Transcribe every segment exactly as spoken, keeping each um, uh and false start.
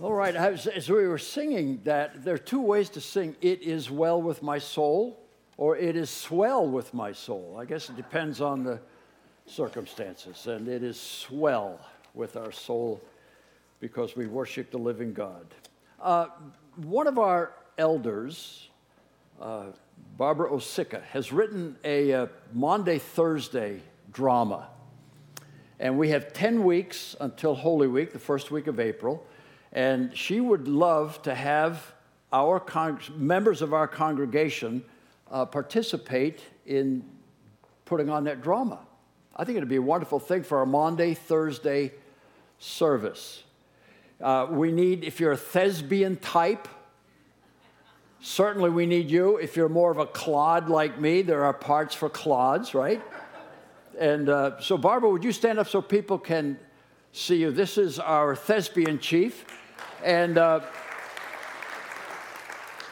All right, as, as we were singing that, there are two ways to sing, "It is well with my soul," or "It is swell with my soul." I guess it depends on the circumstances, and it is swell with our soul because we worship the living God. Uh, one of our elders, uh, Barbara Osica, has written a uh, Maundy Thursday drama, and we have ten weeks until Holy Week, the first week of April, and she would love to have our con- members of our congregation uh, participate in putting on that drama. I think it would be a wonderful thing for our Maundy Thursday service. Uh, we need, if you're a thespian type, certainly we need you. If you're more of a clod like me, there are parts for clods, right? And uh, so, Barbara, would you stand up so people can see you? This is our thespian chief. And uh,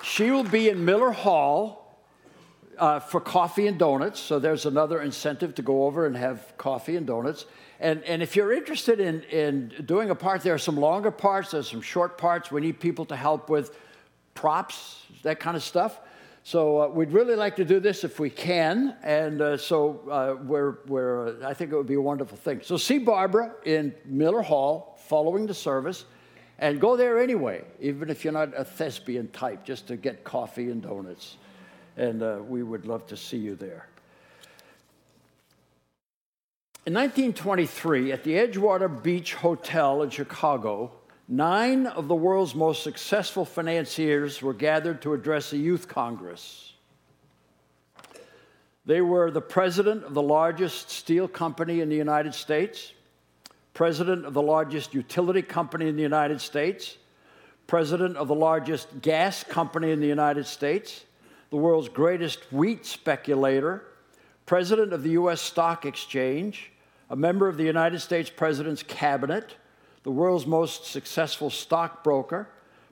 she will be in Miller Hall Uh, for coffee and donuts, so there's another incentive to go over and have coffee and donuts. And and if you're interested in, in doing a part, there are some longer parts, there's some short parts. We need people to help with props, that kind of stuff. So uh, we'd really like to do this if we can. And uh, so uh, we're we're uh, I think it would be a wonderful thing. So see Barbara in Miller Hall following the service, and go there anyway, even if you're not a thespian type, just to get coffee and donuts. And uh, we would love to see you there. In nineteen twenty-three, at the Edgewater Beach Hotel in Chicago, nine of the world's most successful financiers were gathered to address a youth congress. They were the president of the largest steel company in the United States, president of the largest utility company in the United States, president of the largest gas company in the United States, the world's greatest wheat speculator, president of the U S Stock Exchange, a member of the United States President's Cabinet, the world's most successful stockbroker,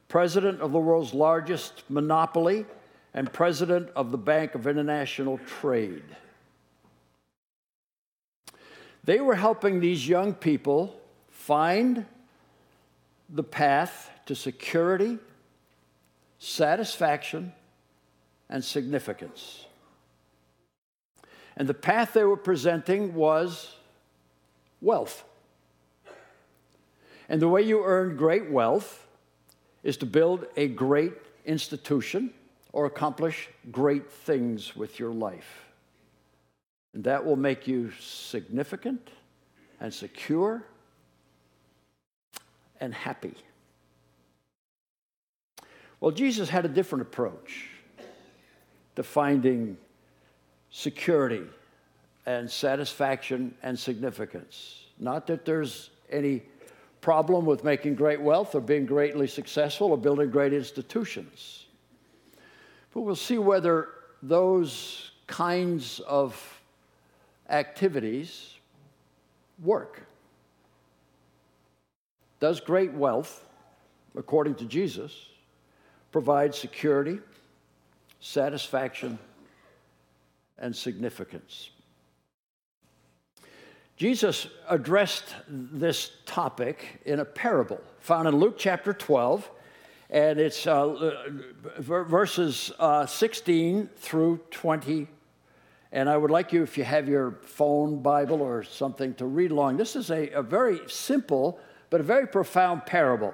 president of the world's largest monopoly, and president of the Bank of International Trade. They were helping these young people find the path to security, satisfaction, and significance. And the path they were presenting was wealth. And the way you earn great wealth is to build a great institution or accomplish great things with your life. And that will make you significant and secure and happy. Well, Jesus had a different approach to finding security and satisfaction and significance. Not that there's any problem with making great wealth or being greatly successful or building great institutions. But we'll see whether those kinds of activities work. Does great wealth, according to Jesus, provide security, satisfaction, and significance? Jesus addressed this topic in a parable found in Luke chapter twelve, and it's uh, verses uh, sixteen through twenty. And I would like you, if you have your phone, Bible, or something, to read along. This is a, a very simple but a very profound parable.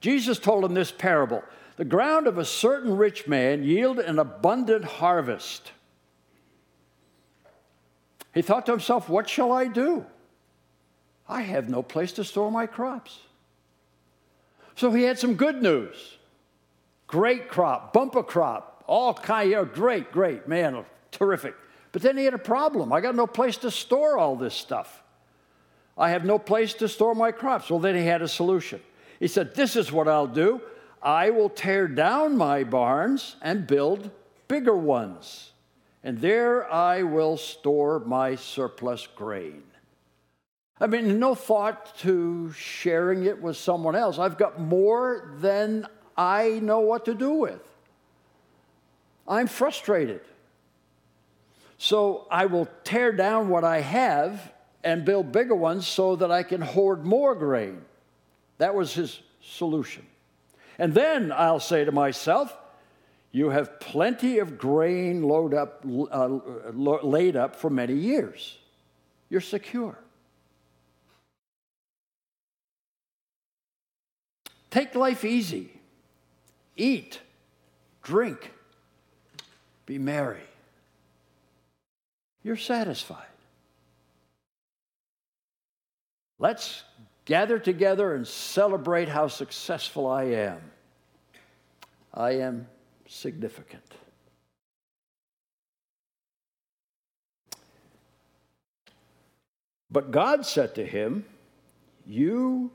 Jesus told him this parable. The ground of a certain rich man yielded an abundant harvest. He thought to himself, what shall I do? I have no place to store my crops. So he had some good news. Great crop, bumper crop, all kind of great, great, man, terrific. But then he had a problem. I got no place to store all this stuff. I have no place to store my crops. Well, then he had a solution. He said, this is what I'll do. I will tear down my barns and build bigger ones, and there I will store my surplus grain. I mean, no thought to sharing it with someone else. I've got more than I know what to do with. I'm frustrated. So I will tear down what I have and build bigger ones so that I can hoard more grain. That was his solution. And then I'll say to myself, you have plenty of grain load up, uh, laid up for many years. You're secure. Take life easy. Eat, drink, be merry. You're satisfied. Let's gather together and celebrate how successful I am. I am significant. But God said to him, "You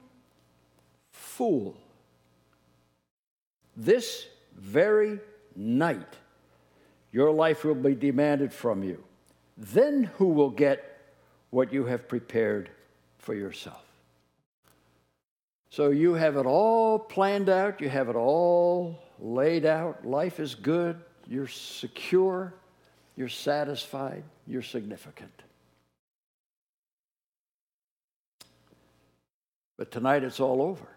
fool. This very night your life will be demanded from you. Then who will get what you have prepared for yourself?" So you have it all planned out. You have it all laid out. Life is good. You're secure. You're satisfied. You're significant. But tonight it's all over.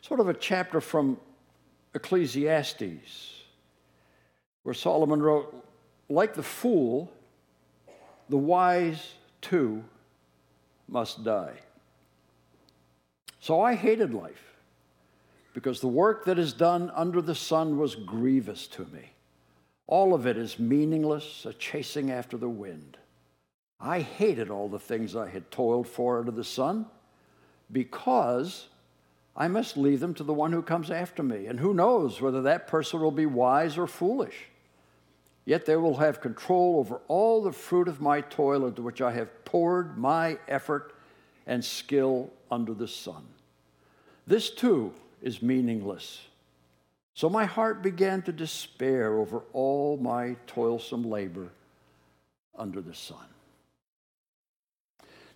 Sort of a chapter from Ecclesiastes, where Solomon wrote, "Like the fool, the wise too must die." So I hated life, because the work that is done under the sun was grievous to me. All of it is meaningless, a chasing after the wind. I hated all the things I had toiled for under the sun, because I must leave them to the one who comes after me, and who knows whether that person will be wise or foolish. Yet they will have control over all the fruit of my toil into which I have poured my effort and skill under the sun. This too is meaningless. So my heart began to despair over all my toilsome labor under the sun.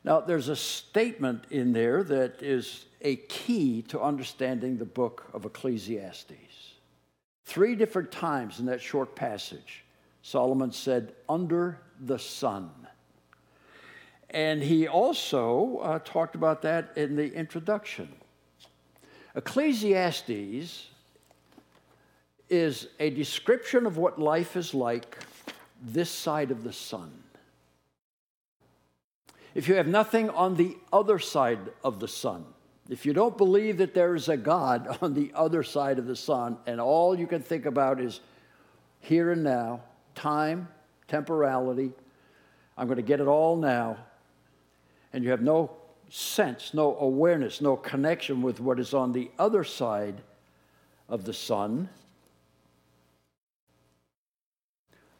Now, there's a statement in there that is a key to understanding the book of Ecclesiastes. Three different times in that short passage, Solomon said, "under the sun." And he also uh, talked about that in the introduction. Ecclesiastes is a description of what life is like this side of the sun. If you have nothing on the other side of the sun, if you don't believe that there is a God on the other side of the sun, and all you can think about is here and now, time, temporality, I'm going to get it all now, and you have no sense, no awareness, no connection with what is on the other side of the sun,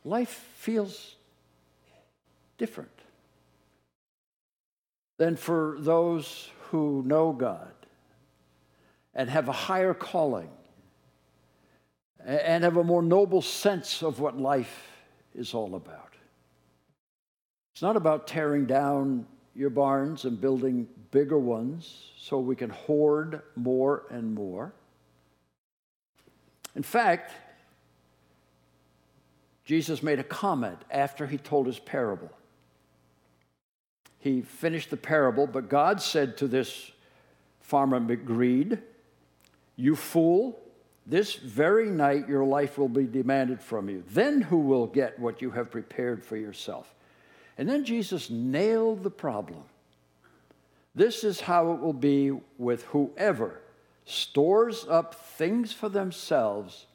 life feels different than for those who know God and have a higher calling and have a more noble sense of what life is all about. It's not about tearing down your barns and building bigger ones so we can hoard more and more. In fact, Jesus made a comment after he told his parable. He finished the parable, but God said to this farmer McGreed, "You fool, this very night your life will be demanded from you. Then who will get what you have prepared for yourself?" And then Jesus nailed the problem. "This is how it will be with whoever stores up things for themselves,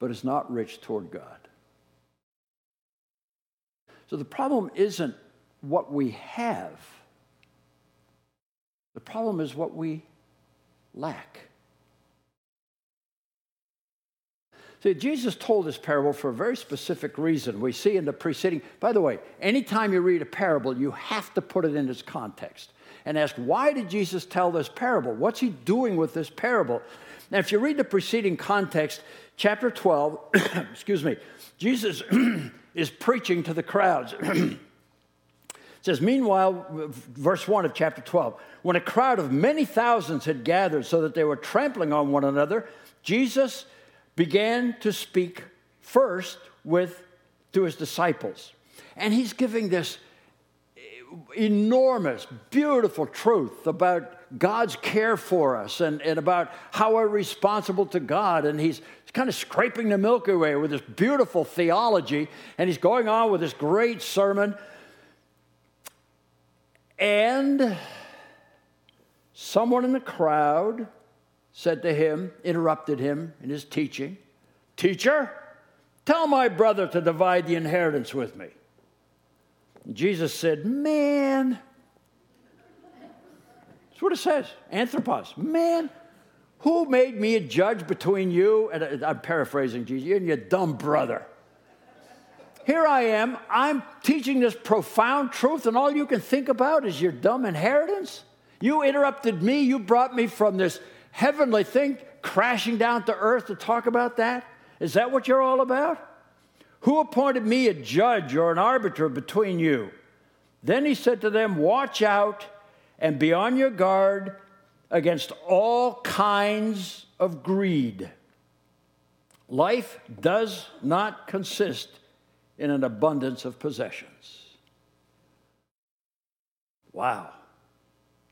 but is not rich toward God." So the problem isn't what we have. The problem is what we lack. See, Jesus told this parable for a very specific reason. We see in the preceding, by the way, anytime you read a parable, you have to put it in its context and ask, why did Jesus tell this parable? What's he doing with this parable? Now, if you read the preceding context, chapter twelve, excuse me, Jesus is preaching to the crowds. It says, meanwhile, verse one of chapter twelve, "When a crowd of many thousands had gathered so that they were trampling on one another, Jesus began to speak first with to his disciples." And he's giving this enormous, beautiful truth about God's care for us and, and about how we're responsible to God. And he's kind of scraping the Milky Way with this beautiful theology, and he's going on with this great sermon. And someone in the crowd said to him, interrupted him in his teaching, "Teacher, tell my brother to divide the inheritance with me." And Jesus said, "Man." That's what it says, anthropos. "Man, who made me a judge between you," and I'm paraphrasing Jesus, "and your dumb brother? Here I am, I'm teaching this profound truth, and all you can think about is your dumb inheritance? You interrupted me, you brought me from this heavenly thing crashing down to earth to talk about that? Is that what you're all about? Who appointed me a judge or an arbiter between you?" Then he said to them, "Watch out and be on your guard against all kinds of greed. Life does not consist in an abundance of possessions." Wow.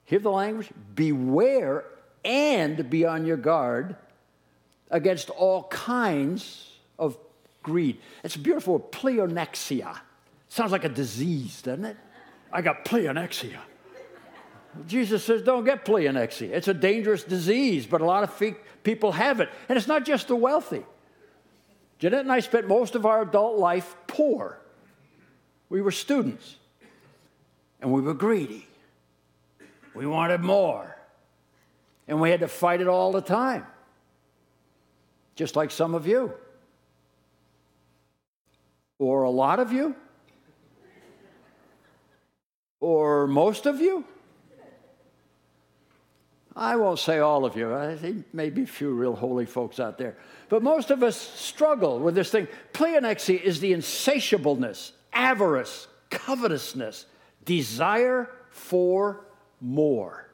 Hear the language? Beware and be on your guard against all kinds of greed. It's a beautiful word, pleonexia. Sounds like a disease, doesn't it? I got pleonexia. Jesus says, don't get pleonexia. It's a dangerous disease, but a lot of fe- people have it. And it's not just the wealthy. Jeanette and I spent most of our adult life poor. We were students, and we were greedy. We wanted more, and we had to fight it all the time, just like some of you, or a lot of you, or most of you. I won't say all of you. There may be a few real holy folks out there. But most of us struggle with this thing. Pleonexia is the insatiableness, avarice, covetousness, desire for more.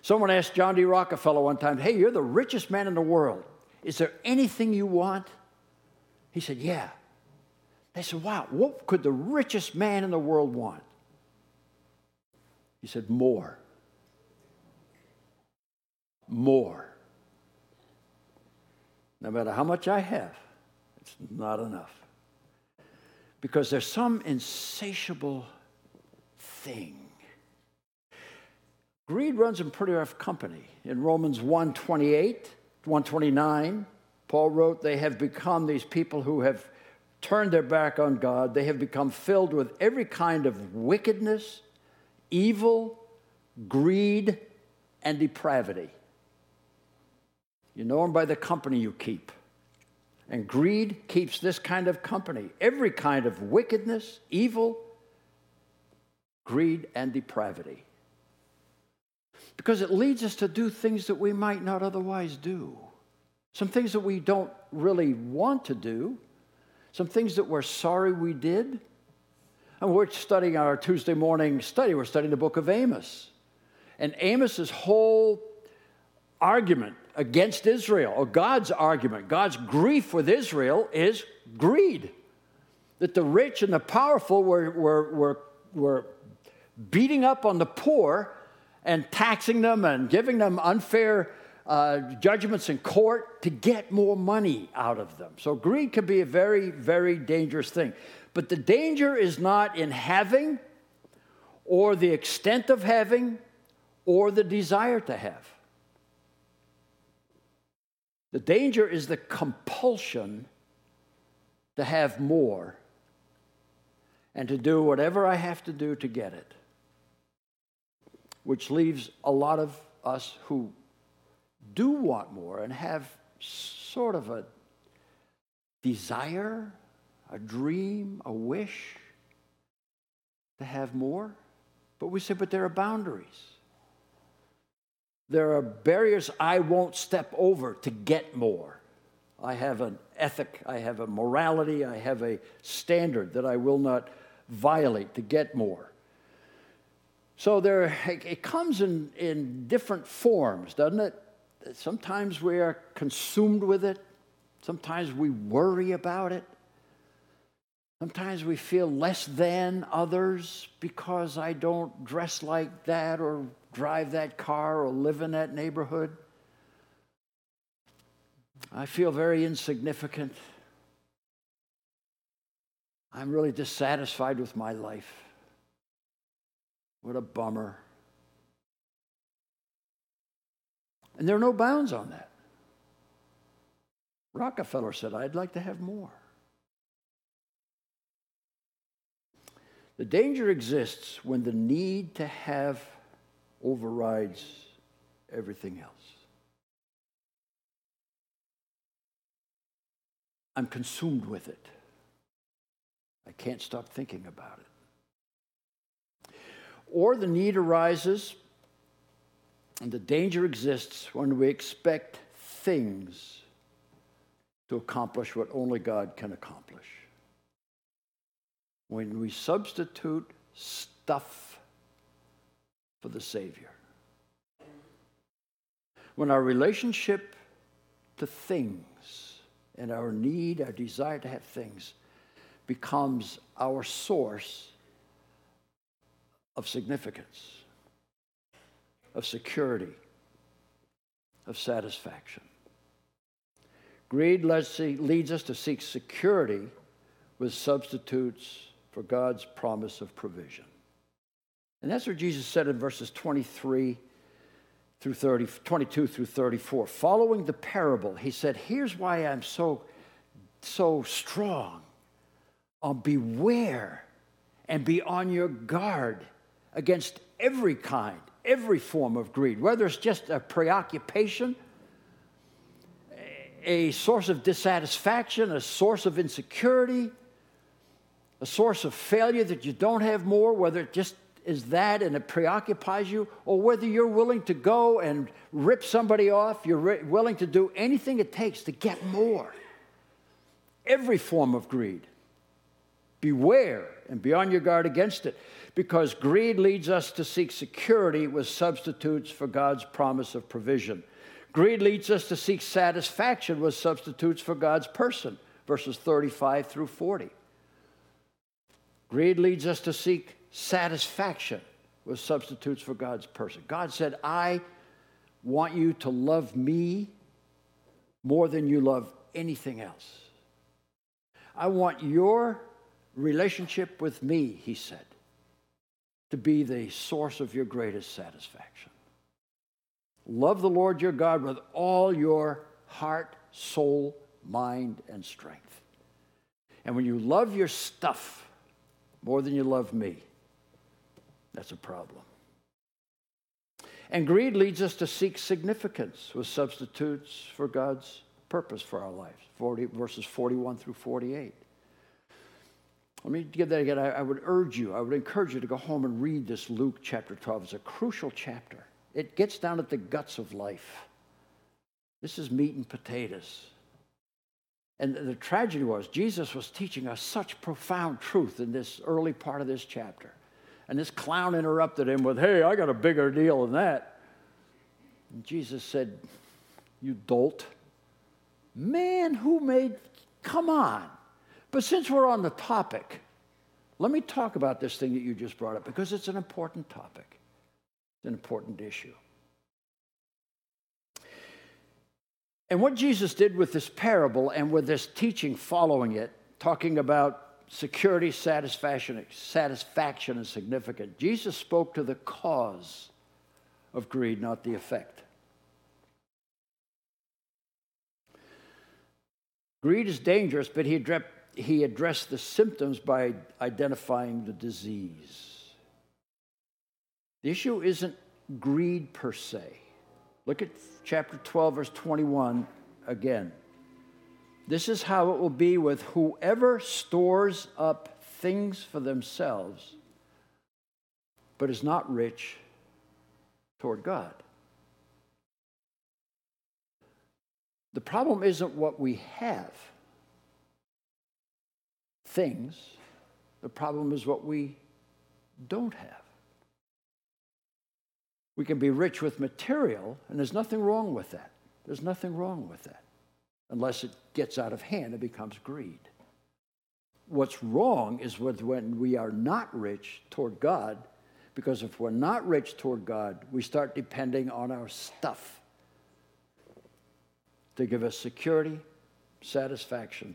Someone asked John D. Rockefeller one time, "Hey, you're the richest man in the world. Is there anything you want?" He said, "Yeah." They said, "Wow, what could the richest man in the world want?" He said, "More. More. No matter how much I have, it's not enough." Because there's some insatiable thing. Greed runs in pretty rough company. In Romans one twenty-eight, one twenty-nine, Paul wrote, "They have become," these people who have turned their back on God, "they have become filled with every kind of wickedness, evil, greed, and depravity." You know them by the company you keep. And greed keeps this kind of company. Every kind of wickedness, evil, greed, and depravity. Because it leads us to do things that we might not otherwise do. Some things that we don't really want to do. Some things that we're sorry we did. And we're studying our Tuesday morning study. We're studying the book of Amos. And Amos's whole argument against Israel, or God's argument, God's grief with Israel, is greed. That the rich and the powerful were, were, were, were beating up on the poor and taxing them and giving them unfair uh, judgments in court to get more money out of them. So greed can be a very, very dangerous thing. But the danger is not in having or the extent of having or the desire to have. The danger is the compulsion to have more and to do whatever I have to do to get it, which leaves a lot of us who do want more and have sort of a desire, a dream, a wish to have more. But we say, but there are boundaries. There are barriers I won't step over to get more. I have an ethic, I have a morality, I have a standard that I will not violate to get more. So there, it comes in, in different forms, doesn't it? Sometimes we are consumed with it. Sometimes we worry about it. Sometimes we feel less than others because I don't dress like that or drive that car or live in that neighborhood. I feel very insignificant. I'm really dissatisfied with my life. What a bummer. And there are no bounds on that. Rockefeller said, I'd like to have more. The danger exists when the need to have overrides everything else. I'm consumed with it. I can't stop thinking about it. Or the need arises, and the danger exists when we expect things to accomplish what only God can accomplish. When we substitute stuff for the Savior. When our relationship to things and our need, our desire to have things, becomes our source of significance, of security, of satisfaction. Greed leads us to seek security with substitutes for God's promise of provision. And that's what Jesus said in verses twenty-three through thirty, twenty-two through thirty-four. Following the parable, he said, here's why I'm so, so strong on beware and be on your guard against every kind, every form of greed, whether it's just a preoccupation, a source of dissatisfaction, a source of insecurity, a source of failure that you don't have more, whether it just is that and it preoccupies you, or whether you're willing to go and rip somebody off, you're ri- willing to do anything it takes to get more. Every form of greed. Beware and be on your guard against it, because greed leads us to seek security with substitutes for God's promise of provision. Greed leads us to seek satisfaction with substitutes for God's person, verses thirty-five through forty. Greed leads us to seek satisfaction with substitutes for God's person. God said, I want you to love me more than you love anything else. I want your relationship with me, he said, to be the source of your greatest satisfaction. Love the Lord your God with all your heart, soul, mind, and strength. And when you love your stuff more than you love me, that's a problem. And greed leads us to seek significance with substitutes for God's purpose for our lives, forty, verses forty-one through forty-eight. Let me give that again. I, I would urge you, I would encourage you to go home and read this Luke chapter twelve. It's a crucial chapter. It gets down at the guts of life. This is meat and potatoes. And the tragedy was, Jesus was teaching us such profound truth in this early part of this chapter. And this clown interrupted him with, hey, I got a bigger deal than that. And Jesus said, you dolt. Man, who made, come on. But since we're on the topic, let me talk about this thing that you just brought up, because it's an important topic. It's an important issue. And what Jesus did with this parable and with this teaching following it, talking about security, satisfaction, satisfaction, and significance, Jesus spoke to the cause of greed, not the effect. Greed is dangerous, but he addressed, he addressed the symptoms by identifying the disease. The issue isn't greed per se. Look at chapter twelve, verse twenty-one again. This is how it will be with whoever stores up things for themselves, but is not rich toward God. The problem isn't what we have, things. The problem is what we don't have. We can be rich with material, and there's nothing wrong with that. There's nothing wrong with that, unless it gets out of hand and becomes greed. what's wrong is when we are not rich toward God, because if we're not rich toward God, we start depending on our stuff to give us security, satisfaction,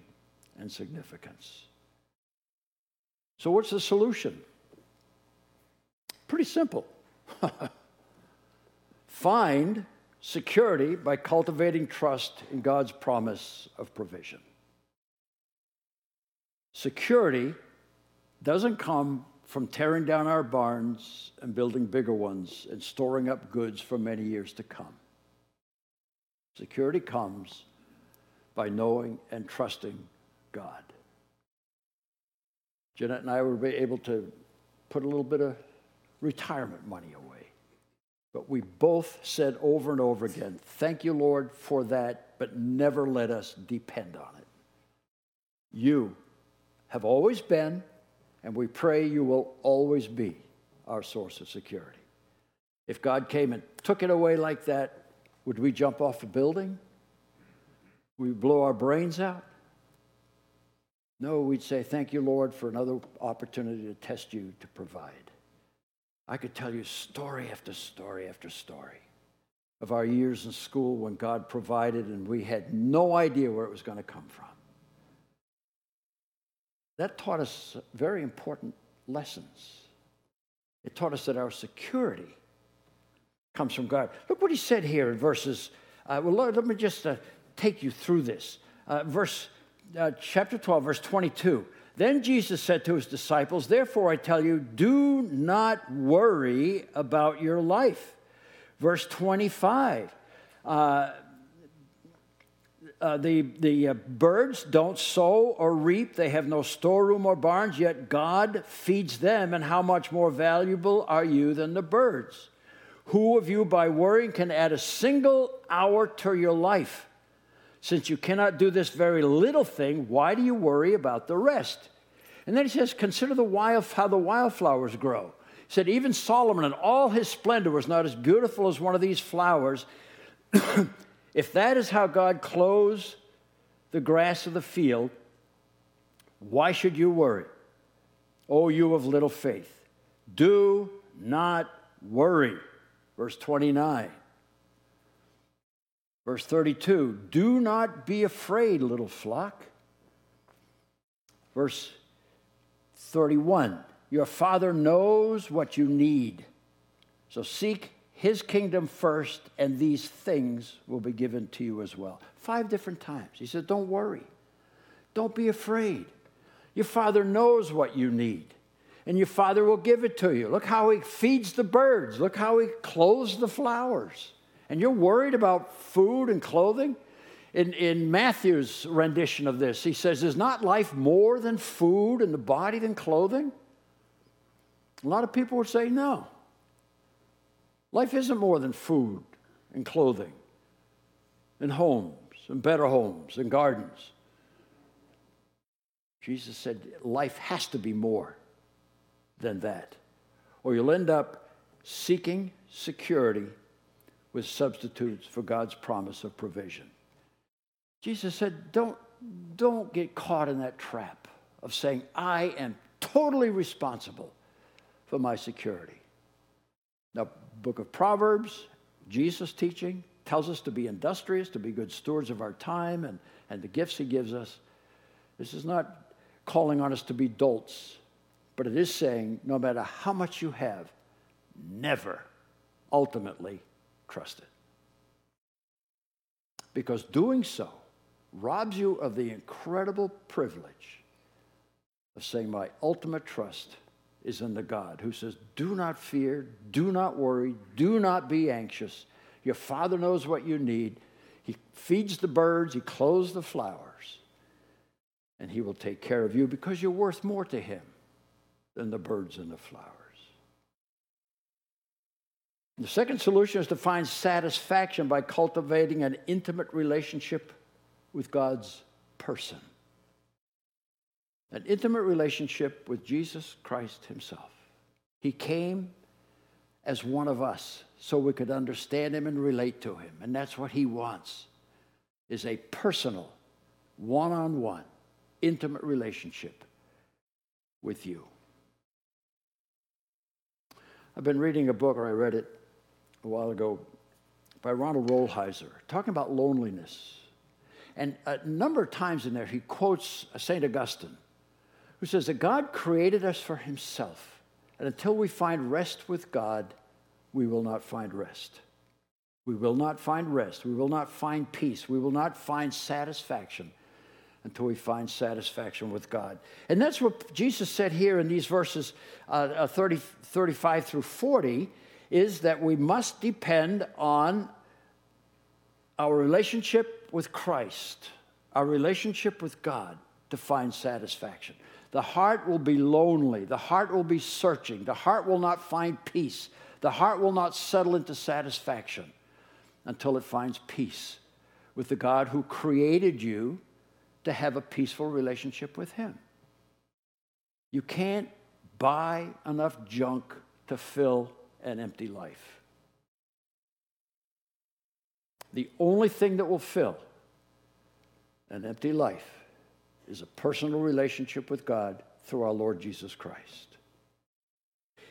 and significance. So what's the solution? Pretty simple. Find security by cultivating trust in God's promise of provision. Security doesn't come from tearing down our barns and building bigger ones and storing up goods for many years to come. Security comes by knowing and trusting God. Jeanette and I were able to put a little bit of retirement money away. But we both said over and over again, thank you, Lord, for that, but never let us depend on it. You have always been, and we pray you will always be, our source of security. If God came and took it away like that, would we jump off a building? Would we blow our brains out? No, we'd say, thank you, Lord, for another opportunity to test you, to provide. I could tell you story after story after story of our years in school when God provided and we had no idea where it was going to come from. That taught us very important lessons. It taught us that our security comes from God. Look what he said here in verses, uh, well, Lord, let me just uh, take you through this. Uh, verse Uh, chapter twelve, verse twenty-two. Then Jesus said to his disciples, therefore I tell you, do not worry about your life. Verse twenty-five. Uh, uh, the the uh, birds don't sow or reap. They have no storeroom or barns, yet God feeds them. And how much more valuable are you than the birds? Who of you by worrying can add a single hour to your life? Since you cannot do this very little thing, why do you worry about the rest? And then he says, consider the wild, how the wildflowers grow. He said, even Solomon in all his splendor was not as beautiful as one of these flowers. If that is how God clothes the grass of the field, why should you worry? O you of little faith, do not worry. Verse twenty-nine. Verse thirty-two, do not be afraid, little flock. Verse thirty-one, your Father knows what you need. So seek his kingdom first, and these things will be given to you as well. Five different times. He said, don't worry. Don't be afraid. Your Father knows what you need, and your Father will give it to you. Look how he feeds the birds. Look how he clothes the flowers. And you're worried about food and clothing? In, in Matthew's rendition of this, he says, is not life more than food and the body than clothing? A lot of people would say no. Life isn't more than food and clothing and homes and better homes and gardens. Jesus said life has to be more than that, or you'll end up seeking security with substitutes for God's promise of provision. Jesus said, don't, don't get caught in that trap of saying, I am totally responsible for my security. Now, book of Proverbs, Jesus' teaching, tells us to be industrious, to be good stewards of our time and, and the gifts he gives us. This is not calling on us to be dolts, but it is saying, no matter how much you have, never ultimately trust it. Because doing so robs you of the incredible privilege of saying, my ultimate trust is in the God who says, do not fear, do not worry, do not be anxious. Your Father knows what you need. He feeds the birds, he clothes the flowers, and he will take care of you because you're worth more to him than the birds and the flowers. The second solution is to find satisfaction by cultivating an intimate relationship with God's person. An intimate relationship with Jesus Christ himself. He came as one of us so we could understand him and relate to him. And that's what he wants, is a personal, one-on-one, intimate relationship with you. I've been reading a book, or I read it a while ago, by Ronald Rollheiser, talking about loneliness. And a number of times in there, he quotes Saint Augustine, who says that God created us for himself, and until we find rest with God, we will not find rest. We will not find rest. We will not find peace. We will not find satisfaction until we find satisfaction with God. And that's what Jesus said here in these verses uh, thirty, thirty-five through forty, is that we must depend on our relationship with Christ, our relationship with God, to find satisfaction. The heart will be lonely. The heart will be searching. The heart will not find peace. The heart will not settle into satisfaction until it finds peace with the God who created you to have a peaceful relationship with him. You can't buy enough junk to fill an empty life. The only thing that will fill an empty life is a personal relationship with God through our Lord Jesus Christ.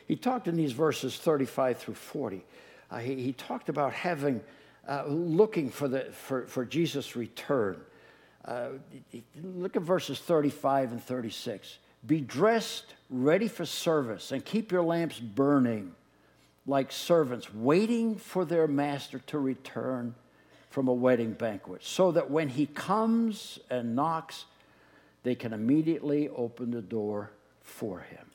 He talked in these verses thirty-five through forty. Uh, he, he talked about having, uh, looking for the for, for Jesus' return. Uh, look at verses thirty-five and thirty-six. Be dressed, ready for service, and keep your lamps burning, like servants waiting for their master to return from a wedding banquet, so that when he comes and knocks, they can immediately open the door for him.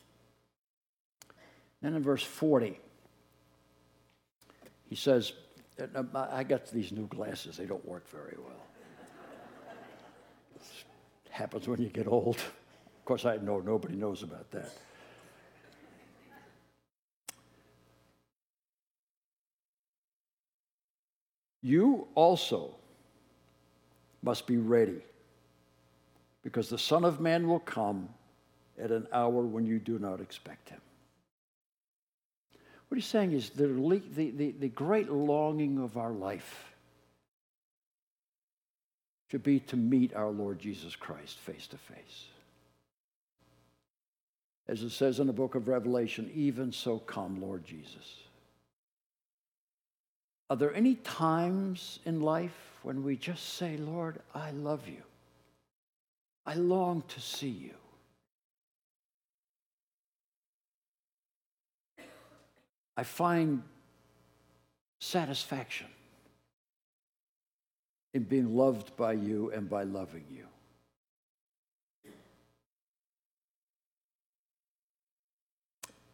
Then in verse forty, he says, I got these new glasses, they don't work very well. It happens when you get old. Of course, I know nobody knows about that. You also must be ready, because the Son of Man will come at an hour when you do not expect him. What he's saying is the, the, the, the great longing of our life should be to meet our Lord Jesus Christ face to face. As it says in the book of Revelation, even so come, Lord Jesus. Are there any times in life when we just say, Lord, I love you. I long to see you. I find satisfaction in being loved by you and by loving you.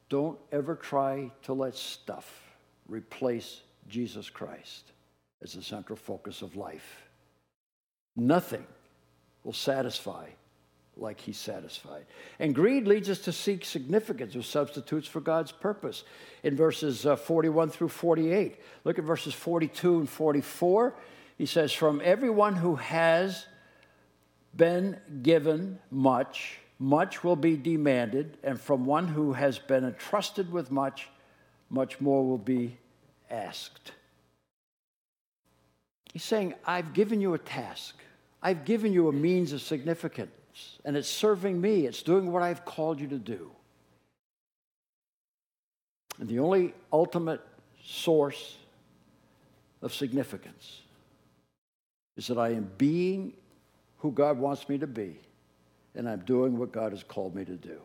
Don't ever try to let stuff replace Jesus Christ as the central focus of life. Nothing will satisfy like he's satisfied. And greed leads us to seek significance or substitutes for God's purpose. In verses uh, forty-one through forty-eight, look at verses forty-two and forty-four. He says, from everyone who has been given much, much will be demanded, and from one who has been entrusted with much, much more will be asked. He's saying, I've given you a task. I've given you a means of significance. And it's serving me. It's doing what I've called you to do. And the only ultimate source of significance is that I am being who God wants me to be, and I'm doing what God has called me to do.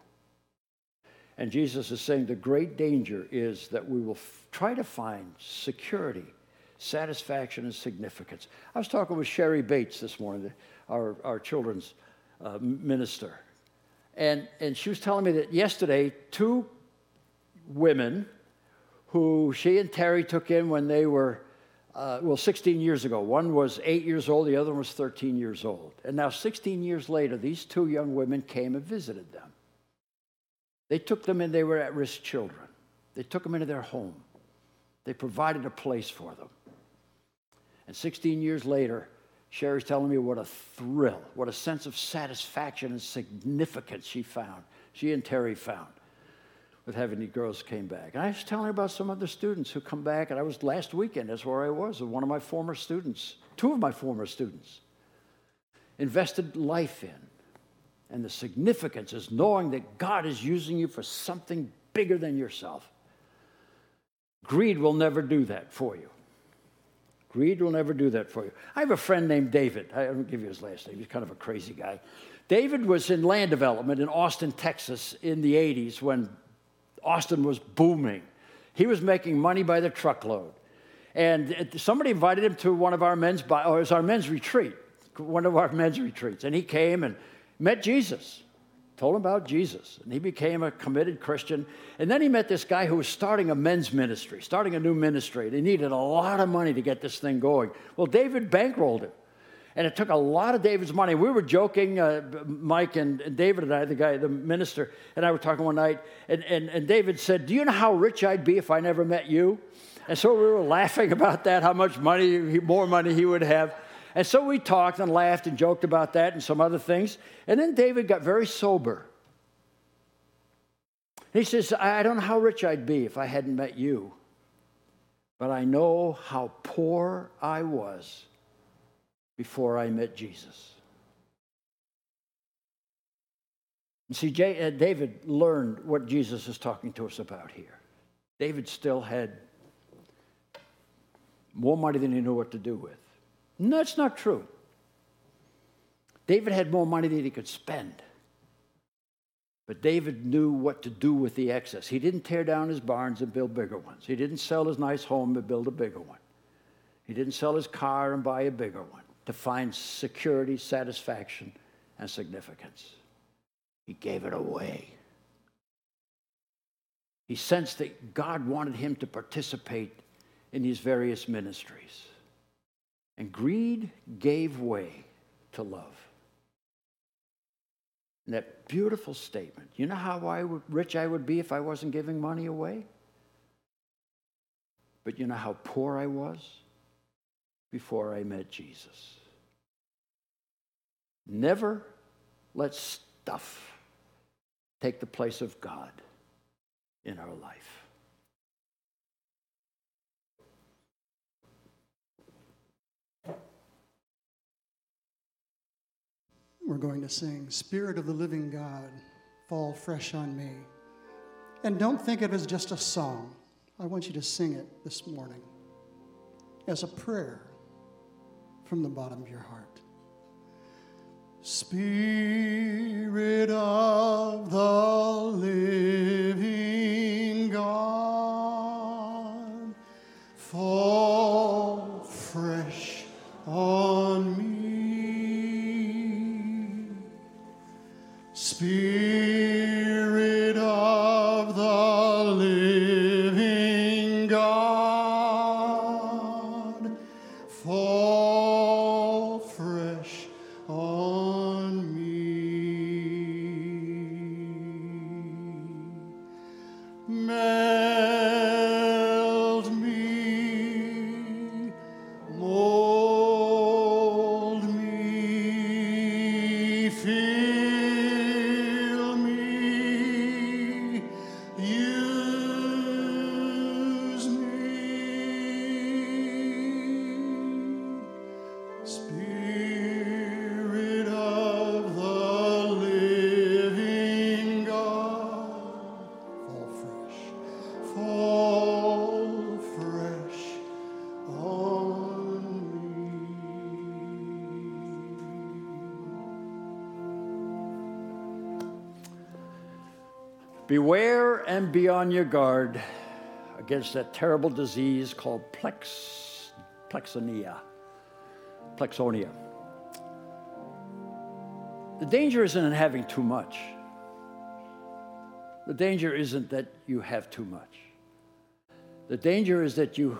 And Jesus is saying the great danger is that we will f- try to find security, satisfaction, and significance. I was talking with Sherry Bates this morning, our, our children's Uh, minister. And and she was telling me that yesterday, two women who she and Terry took in when they were, uh, well, sixteen years ago. One was eight years old, the other one was thirteen years old. And now sixteen years later, these two young women came and visited them. They took them in, they were at-risk children. They took them into their home. They provided a place for them. And sixteen years later, Sherry's telling me what a thrill, what a sense of satisfaction and significance she found, she and Terry found, with having the girls came back. And I was telling her about some other students who come back, and I was last weekend, that's where I was, and one of my former students, two of my former students, invested life in, And the significance is knowing that God is using you for something bigger than yourself. Greed will never do that for you. Greed will never do that for you. I have a friend named David. I don't give you his last name. He's kind of a crazy guy. David was in land development in Austin, Texas in the eighties when Austin was booming. He was making money by the truckload. And somebody invited him to one of our men's, or it was our men's retreat, one of our men's retreats. And he came and met Jesus, told him about Jesus, and he became a committed Christian. And then he met this guy who was starting a men's ministry, starting a new ministry. They needed a lot of money to get this thing going. Well, David bankrolled it, and it took a lot of David's money. We were joking, uh, Mike and, and David and I, the guy, the minister, and I were talking one night, and, and, and David said, "Do you know how rich I'd be if I never met you?" And so we were laughing about that, how much money, more money he would have. And so we talked and laughed and joked about that and some other things. And then David got very sober. He says, "I don't know how rich I'd be if I hadn't met you, but I know how poor I was before I met Jesus." You see, David learned what Jesus is talking to us about here. David still had more money than he knew what to do with. No, that's not true. David had more money than he could spend. But David knew what to do with the excess. He didn't tear down his barns and build bigger ones. He didn't sell his nice home and build a bigger one. He didn't sell his car and buy a bigger one to find security, satisfaction, and significance. He gave it away. He sensed that God wanted him to participate in these various ministries. And greed gave way to love. And that beautiful statement, you know how I would, rich I would be if I wasn't giving money away? But you know how poor I was before I met Jesus. Never let stuff take the place of God in our life. We're going to sing, "Spirit of the Living God, fall fresh on me." And don't think of it as just a song. I want you to sing it this morning as a prayer from the bottom of your heart. Spirit of the Living God, fall fresh on me. Spirit of the Living God, fall fresh on me. Melt me, mold me, feel Beware and be on your guard against that terrible disease called plex, plexonia, plexonia. The danger isn't in having too much. The danger isn't that you have too much. The danger is that you,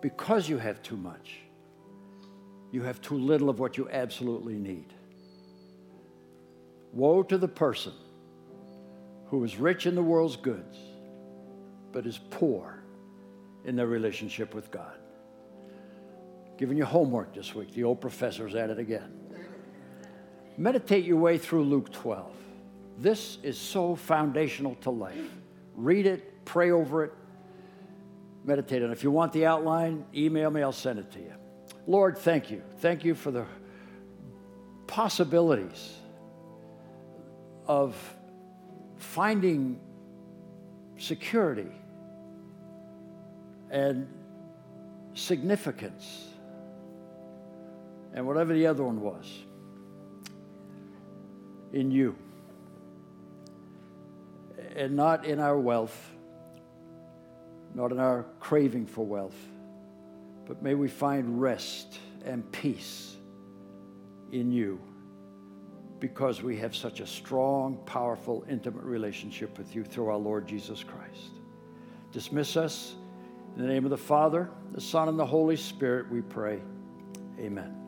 because you have too much, you have too little of what you absolutely need. Woe to the person who is rich in the world's goods, but is poor in their relationship with God. Giving you homework this week. The old professor's at it again. Meditate your way through Luke twelve. This is so foundational to life. Read it, pray over it, meditate on it. If you want the outline, email me, I'll send it to you. Lord, thank you. Thank you for the possibilities of finding security and significance and whatever the other one was in you, and not in our wealth, not in our craving for wealth, but may we find rest and peace in you, because we have such a strong, powerful, intimate relationship with you through our Lord Jesus Christ. Dismiss us in the name of the Father, the Son, and the Holy Spirit, we pray. Amen.